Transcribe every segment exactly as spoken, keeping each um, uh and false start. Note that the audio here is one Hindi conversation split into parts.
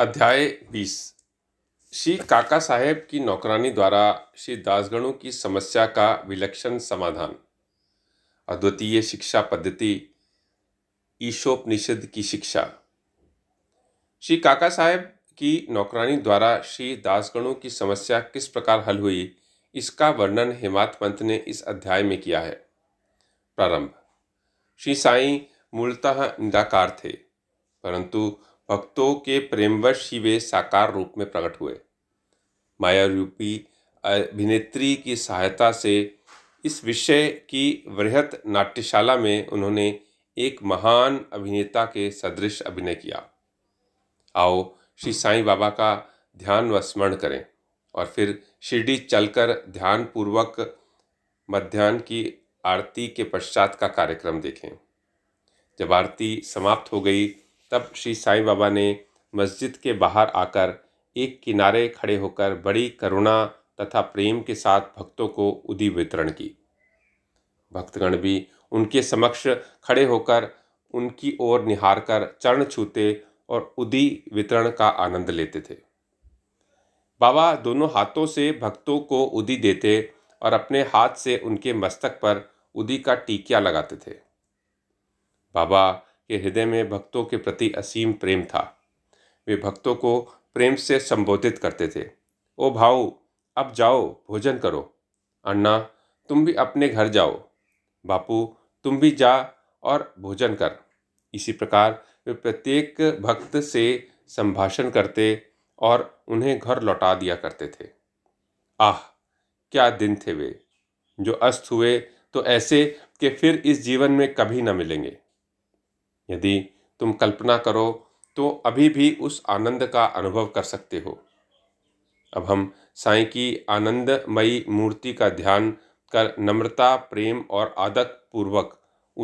अध्याय बीस श्री काका साहेब की नौकरानी द्वारा श्री दासगणों की समस्या का विलक्षण समाधान। अद्वितीय शिक्षा पद्धति ईशोपनिषद की शिक्षा। श्री काका साहेब की नौकरानी द्वारा श्री दासगणों की समस्या किस प्रकार हल हुई, इसका वर्णन हेमातपंत ने इस अध्याय में किया है। प्रारंभ। श्री साईं मूलतः निराकार थे, परंतु भक्तों के प्रेमवश ही वे साकार रूप में प्रकट हुए। माया रूपी अभिनेत्री की सहायता से इस विषय की वृहत नाट्यशाला में उन्होंने एक महान अभिनेता के सदृश अभिनय किया। आओ श्री साईं बाबा का ध्यान व स्मरण करें और फिर शिरडी चलकर ध्यानपूर्वक मध्यान्ह की आरती के पश्चात का कार्यक्रम देखें। जब आरती समाप्त हो गई तब श्री साईं बाबा ने मस्जिद के बाहर आकर एक किनारे खड़े होकर बड़ी करुणा तथा प्रेम के साथ भक्तों को उदी वितरण की। भक्तगण भी उनके समक्ष खड़े होकर उनकी ओर निहारकर चरण छूते और उदी वितरण का आनंद लेते थे। बाबा दोनों हाथों से भक्तों को उदी देते और अपने हाथ से उनके मस्तक पर उदी का टीका लगाते थे। बाबा के हृदय में भक्तों के प्रति असीम प्रेम था। वे भक्तों को प्रेम से संबोधित करते थे। ओ भाऊ, अब जाओ भोजन करो। अन्ना, तुम भी अपने घर जाओ। बापू, तुम भी जा और भोजन कर। इसी प्रकार वे प्रत्येक भक्त से संभाषण करते और उन्हें घर लौटा दिया करते थे। आह, क्या दिन थे वे, जो अस्त हुए तो ऐसे कि फिर इस जीवन में कभी न मिलेंगे। यदि तुम कल्पना करो तो अभी भी उस आनंद का अनुभव कर सकते हो। अब हम साईं की आनंदमयी मूर्ति का ध्यान कर नम्रता, प्रेम और आदर पूर्वक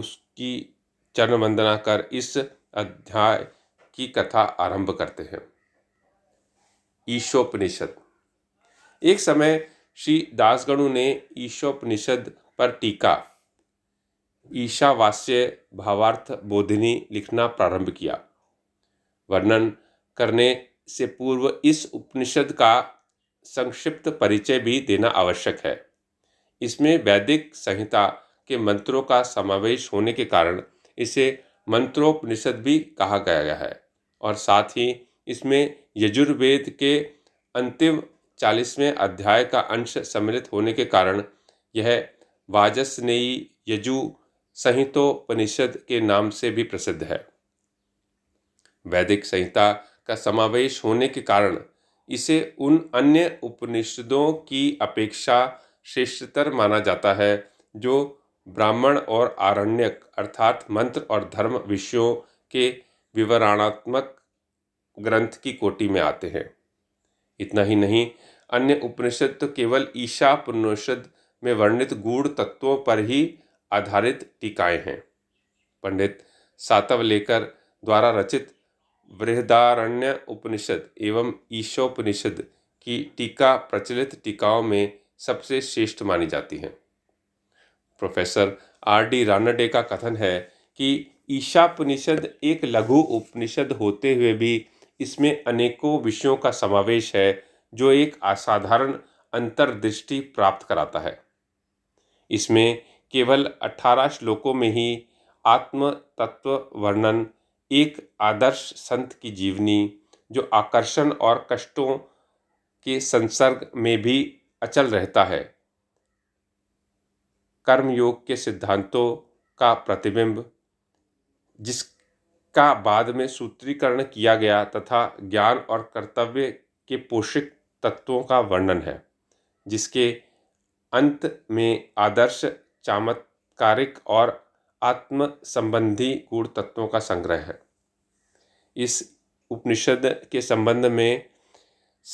उसकी चरण वंदना कर इस अध्याय की कथा आरंभ करते हैं। ईशोपनिषद। एक समय श्री दासगणु ने ईशोपनिषद पर टीका ईशावास्य भावार्थबोधिनी लिखना प्रारंभ किया। वर्णन करने से पूर्व इस उपनिषद का संक्षिप्त परिचय भी देना आवश्यक है। इसमें वैदिक संहिता के मंत्रों का समावेश होने के कारण इसे मंत्रोपनिषद भी कहा गया है और साथ ही इसमें यजुर्वेद के अंतिम चालीसवें अध्याय का अंश सम्मिलित होने के कारण यह वाजसनेयी यजु संहितोपनिषद के नाम से भी प्रसिद्ध है। वैदिक संहिता का समावेश होने के कारण इसे उन अन्य उपनिषदों की अपेक्षा श्रेष्ठतर माना जाता है जो ब्राह्मण और आरण्यक अर्थात मंत्र और धर्म विषयों के विवरणात्मक ग्रंथ की कोटि में आते हैं। इतना ही नहीं, अन्य उपनिषद तो केवल ईशापनिषद में वर्णित गूढ़ तत्वों पर ही आधारित टीकाएं हैं। पंडित सातव लेकर द्वारा रचित बृहदारण्य उपनिषद एवं ईशोपनिषद की टीका प्रचलित टीकाओं में सबसे श्रेष्ठ मानी जाती हैं। प्रोफेसर आर डी रानडे का कथन है कि ईशापनिषद एक लघु उपनिषद होते हुए भी इसमें अनेकों विषयों का समावेश है जो एक असाधारण अंतर्दृष्टि प्राप्त कराता है। इसमें केवल अठारह श्लोकों में ही आत्म तत्व वर्णन, एक आदर्श संत की जीवनी जो आकर्षण और कष्टों के संसर्ग में भी अचल रहता है, कर्मयोग के सिद्धांतों का प्रतिबिंब जिसका बाद में सूत्रीकरण किया गया तथा ज्ञान और कर्तव्य के पोषक तत्वों का वर्णन है जिसके अंत में आदर्श, चमत्कारिक और आत्म संबंधी गूढ़ तत्वों का संग्रह है। इस उपनिषद के संबंध में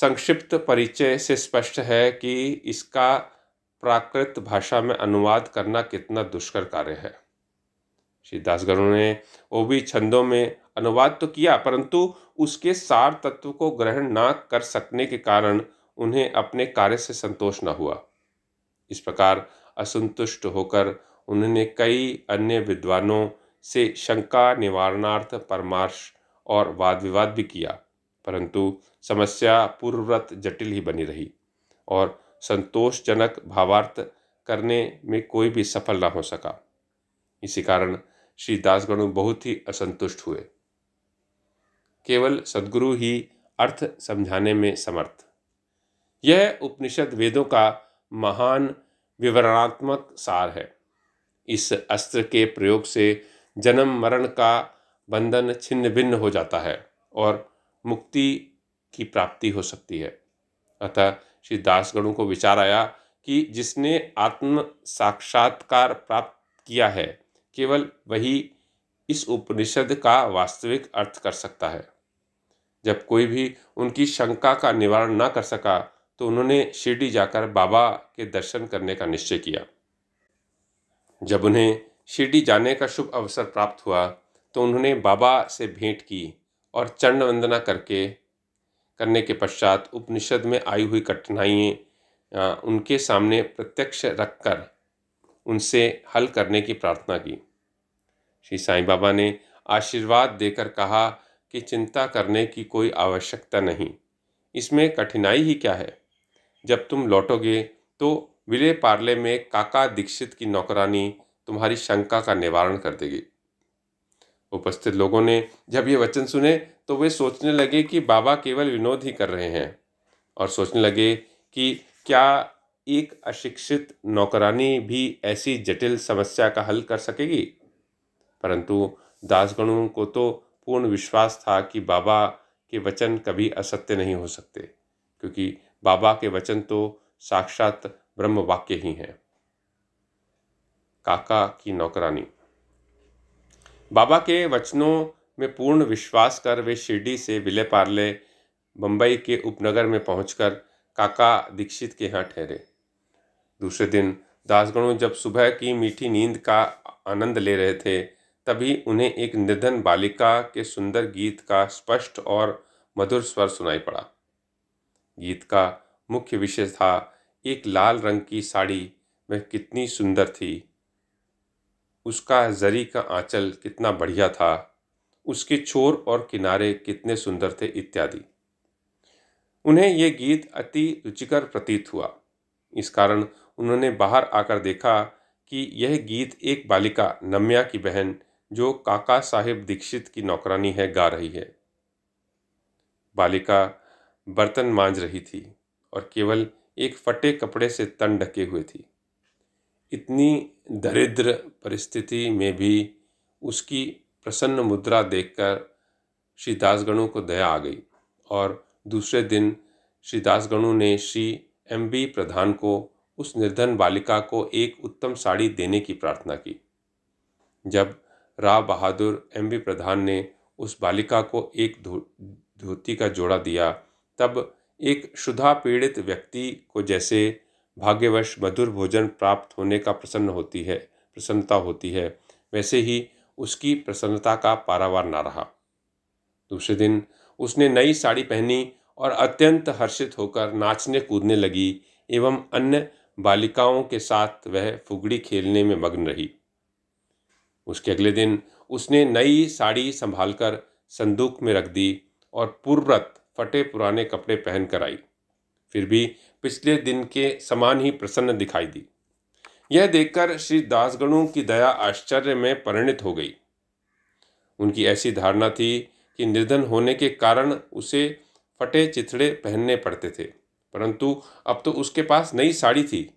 संक्षिप्त परिचय से स्पष्ट है कि इसका प्राकृत भाषा में अनुवाद करना कितना दुष्कर कार्य है। श्री दासगणु ने वो भी छंदों में अनुवाद तो किया, परंतु उसके सार तत्व को ग्रहण ना कर सकने के कारण उन्हें अपने कार्य से संतोष न हुआ। इस प्रकार असंतुष्ट होकर उन्होंने कई अन्य विद्वानों से शंका निवारणार्थ परामर्श और वाद विवाद भी किया, परंतु समस्या पूर्ववत जटिल ही बनी रही और संतोषजनक भावार्थ करने में कोई भी सफल ना हो सका। इसी कारण श्री दासगणु बहुत ही असंतुष्ट हुए। केवल सद्गुरु ही अर्थ समझाने में समर्थ। यह उपनिषद वेदों का महान विवरणात्मक सार है। इस अस्त्र के प्रयोग से जन्म मरण का बंधन छिन्न भिन्न हो जाता है और मुक्ति की प्राप्ति हो सकती है। अतः श्री दासगणु को विचार आया कि जिसने आत्म साक्षात्कार प्राप्त किया है केवल वही इस उपनिषद का वास्तविक अर्थ कर सकता है। जब कोई भी उनकी शंका का निवारण न कर सका तो उन्होंने शिरडी जाकर बाबा के दर्शन करने का निश्चय किया। जब उन्हें शिरडी जाने का शुभ अवसर प्राप्त हुआ तो उन्होंने बाबा से भेंट की और चरण वंदना करके करने के पश्चात उपनिषद में आई हुई कठिनाइयाँ उनके सामने प्रत्यक्ष रखकर उनसे हल करने की प्रार्थना की। श्री साईं बाबा ने आशीर्वाद देकर कहा कि चिंता करने की कोई आवश्यकता नहीं, इसमें कठिनाई ही क्या है। जब तुम लौटोगे तो विले पार्ले में काका दीक्षित की नौकरानी तुम्हारी शंका का निवारण कर देगी। उपस्थित लोगों ने जब ये वचन सुने तो वे सोचने लगे कि बाबा केवल विनोद ही कर रहे हैं और सोचने लगे कि क्या एक अशिक्षित नौकरानी भी ऐसी जटिल समस्या का हल कर सकेगी। परंतु दासगणु को तो पूर्ण विश्वास था कि बाबा के वचन कभी असत्य नहीं हो सकते, क्योंकि बाबा के वचन तो साक्षात ब्रह्म वाक्य ही हैं। काका की नौकरानी बाबा के वचनों में पूर्ण विश्वास कर वे शिरडी से विले पार्ले बम्बई के उपनगर में पहुंचकर काका दीक्षित के यहाँ ठहरे। दूसरे दिन दासगणु जब सुबह की मीठी नींद का आनंद ले रहे थे तभी उन्हें एक निर्धन बालिका के सुंदर गीत का स्पष्ट और मधुर स्वर सुनाई पड़ा। गीत का मुख्य विषय था एक लाल रंग की साड़ी, वह कितनी सुंदर थी, उसका जरी का आंचल कितना बढ़िया था, उसके छोर और किनारे कितने सुंदर थे इत्यादि। उन्हें यह गीत अति रुचिकर प्रतीत हुआ। इस कारण उन्होंने बाहर आकर देखा कि यह गीत एक बालिका नम्या की बहन जो काका साहिब दीक्षित की नौकरानी है गा रही है। बालिका बर्तन मांज रही थी और केवल एक फटे कपड़े से तन ढके हुए थी। इतनी दरिद्र परिस्थिति में भी उसकी प्रसन्न मुद्रा देखकर श्री दासगणु को दया आ गई और दूसरे दिन श्री दासगणु ने श्री एम बी प्रधान को उस निर्धन बालिका को एक उत्तम साड़ी देने की प्रार्थना की। जब राव बहादुर एम बी प्रधान ने उस बालिका को एक धोती का जोड़ा दिया तब एक क्षुधा पीड़ित व्यक्ति को जैसे भाग्यवश मधुर भोजन प्राप्त होने का प्रसन्न होती है प्रसन्नता होती है वैसे ही उसकी प्रसन्नता का पारावार ना रहा। दूसरे दिन उसने नई साड़ी पहनी और अत्यंत हर्षित होकर नाचने कूदने लगी एवं अन्य बालिकाओं के साथ वह फुगड़ी खेलने में मग्न रही। उसके अगले दिन उसने नई साड़ी संभालकर संदूक में रख दी और पूर्ववत फटे पुराने कपड़े पहन कर आई, फिर भी पिछले दिन के समान ही प्रसन्न दिखाई दी। यह देखकर श्री दासगणु की दया आश्चर्य में परिणित हो गई। उनकी ऐसी धारणा थी कि निर्धन होने के कारण उसे फटे चिथड़े पहनने पड़ते थे, परंतु अब तो उसके पास नई साड़ी थी,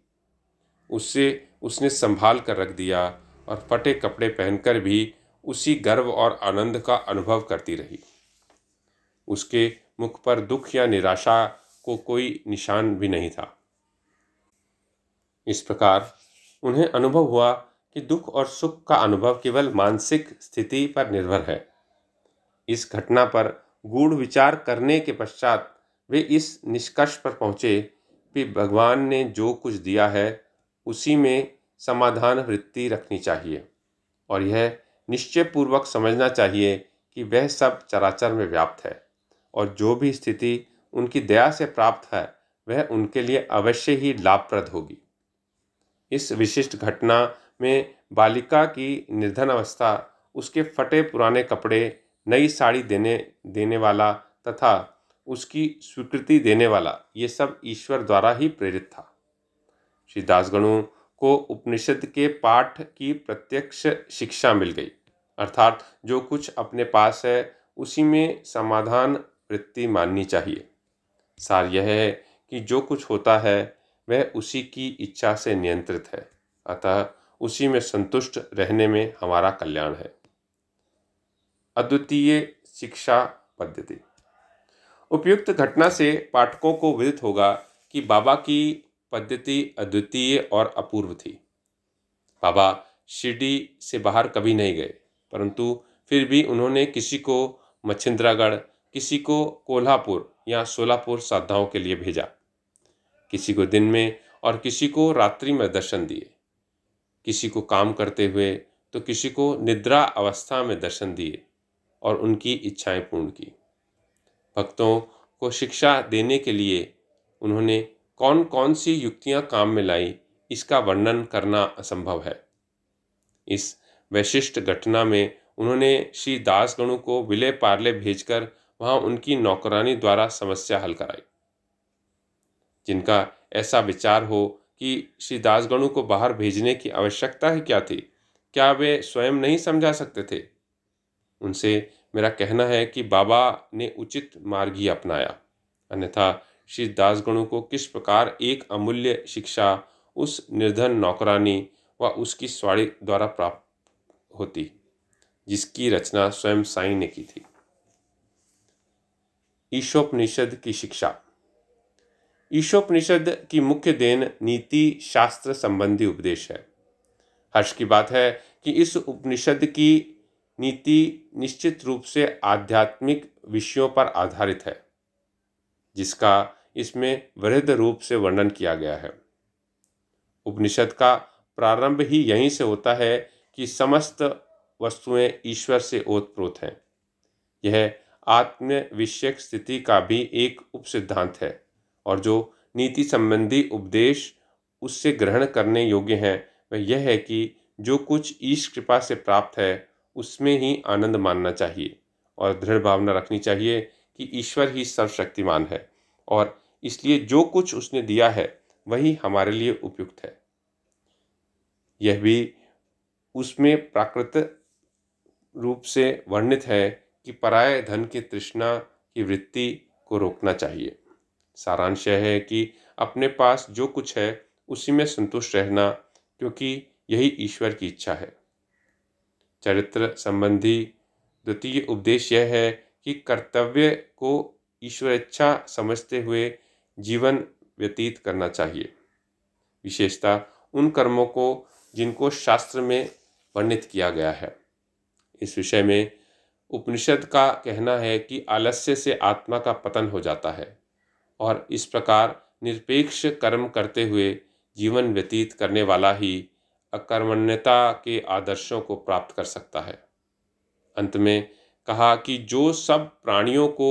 उससे उसने संभाल कर रख दिया और फटे कपड़े पहनकर भी उसी गर्व और आनंद का अनुभव करती रही। उसके मुख पर दुख या निराशा को कोई निशान भी नहीं था। इस प्रकार उन्हें अनुभव हुआ कि दुख और सुख का अनुभव केवल मानसिक स्थिति पर निर्भर है। इस घटना पर गूढ़ विचार करने के पश्चात वे इस निष्कर्ष पर पहुँचे कि भगवान ने जो कुछ दिया है उसी में समाधान वृत्ति रखनी चाहिए और यह निश्चयपूर्वक समझना चाहिए कि वह सब चराचर में व्याप्त है और जो भी स्थिति उनकी दया से प्राप्त है वह उनके लिए अवश्य ही लाभप्रद होगी। इस विशिष्ट घटना में बालिका की निर्धन अवस्था, उसके फटे पुराने कपड़े, नई साड़ी देने देने वाला तथा उसकी स्वीकृति देने वाला, ये सब ईश्वर द्वारा ही प्रेरित था। श्री दासगणों को उपनिषद के पाठ की प्रत्यक्ष शिक्षा मिल गई, अर्थात जो कुछ अपने पास है उसी में समाधान वृत्ति माननी चाहिए। सार यह है कि जो कुछ होता है वह उसी की इच्छा से नियंत्रित है, अतः उसी में संतुष्ट रहने में हमारा कल्याण है। अद्वितीय शिक्षा पद्धति। उपयुक्त घटना से पाठकों को विदित होगा कि बाबा की पद्धति अद्वितीय और अपूर्व थी। बाबा शिरडी से बाहर कभी नहीं गए, परंतु फिर भी उन्होंने किसी को मच्छिंद्रागढ़, किसी को कोल्हापुर या सोलापुर साधनाओं के लिए भेजा, किसी को दिन में और किसी को रात्रि में दर्शन दिए, किसी को काम करते हुए तो किसी को निद्रा अवस्था में दर्शन दिए और उनकी इच्छाएं पूर्ण की। भक्तों को शिक्षा देने के लिए उन्होंने कौन कौन सी युक्तियां काम में लाई, इसका वर्णन करना असंभव है। इस वैशिष्ट घटना में उन्होंने श्री दासगणों को विले पार्ले भेजकर वहां उनकी नौकरानी द्वारा समस्या हल कराई। जिनका ऐसा विचार हो कि श्री दासगणों को बाहर भेजने की आवश्यकता ही क्या थी, क्या वे स्वयं नहीं समझा सकते थे, उनसे मेरा कहना है कि बाबा ने उचित मार्ग ही अपनाया, अन्यथा श्री दासगणों को किस प्रकार एक अमूल्य शिक्षा उस निर्धन नौकरानी व उसकी स्वाड़ी द्वारा प्राप्त होती, जिसकी रचना स्वयं साई ने की थी। ईशोपनिषद की शिक्षा। ईशोपनिषद की मुख्य देन नीति शास्त्र संबंधी उपदेश है। हर्ष की बात है कि इस उपनिषद की नीति निश्चित रूप से आध्यात्मिक विषयों पर आधारित है, जिसका इसमें वृहद रूप से वर्णन किया गया है। उपनिषद का प्रारंभ ही यहीं से होता है कि समस्त वस्तुएं ईश्वर से ओतप्रोत हैं। यह आत्म विषयक स्थिति का भी एक उपसिद्धांत है और जो नीति संबंधी उपदेश उससे ग्रहण करने योग्य हैं वह यह है कि जो कुछ ईश कृपा से प्राप्त है उसमें ही आनंद मानना चाहिए और दृढ़ भावना रखनी चाहिए कि ईश्वर ही सर्वशक्तिमान है और इसलिए जो कुछ उसने दिया है वही हमारे लिए उपयुक्त है। यह भी उसमें प्राकृत रूप से वर्णित है कि पराय धन की तृष्णा की वृत्ति को रोकना चाहिए। सारांश यह है कि अपने पास जो कुछ है उसी में संतुष्ट रहना, क्योंकि यही ईश्वर की इच्छा है। चरित्र संबंधी द्वितीय उपदेश यह है कि कर्तव्य को ईश्वर इच्छा समझते हुए जीवन व्यतीत करना चाहिए, विशेषतः उन कर्मों को जिनको शास्त्र में वर्णित किया गया है। इस विषय में उपनिषद का कहना है कि आलस्य से आत्मा का पतन हो जाता है और इस प्रकार निरपेक्ष कर्म करते हुए जीवन व्यतीत करने वाला ही अकर्मण्यता के आदर्शों को प्राप्त कर सकता है। अंत में कहा कि जो सब प्राणियों को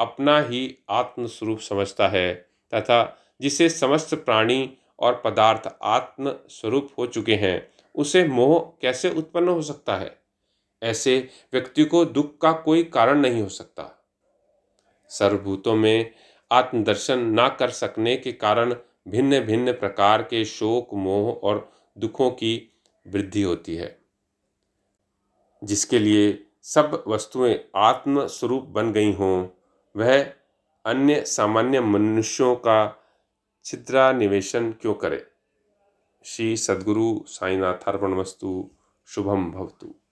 अपना ही आत्मस्वरूप समझता है तथा जिसे समस्त प्राणी और पदार्थ आत्म स्वरूप हो चुके हैं, उसे मोह कैसे उत्पन्न हो सकता है? ऐसे व्यक्ति को दुख का कोई कारण नहीं हो सकता। सर्वभूतों में आत्मदर्शन ना कर सकने के कारण भिन्न भिन्न प्रकार के शोक, मोह और दुखों की वृद्धि होती है, जिसके लिए सब वस्तुएं आत्म स्वरूप बन गई हों, वह अन्य सामान्य मनुष्यों का छिद्रानिवेशन क्यों करे। श्री सद्गुरु साईनाथार्पणमस्तु। शुभम भवतु।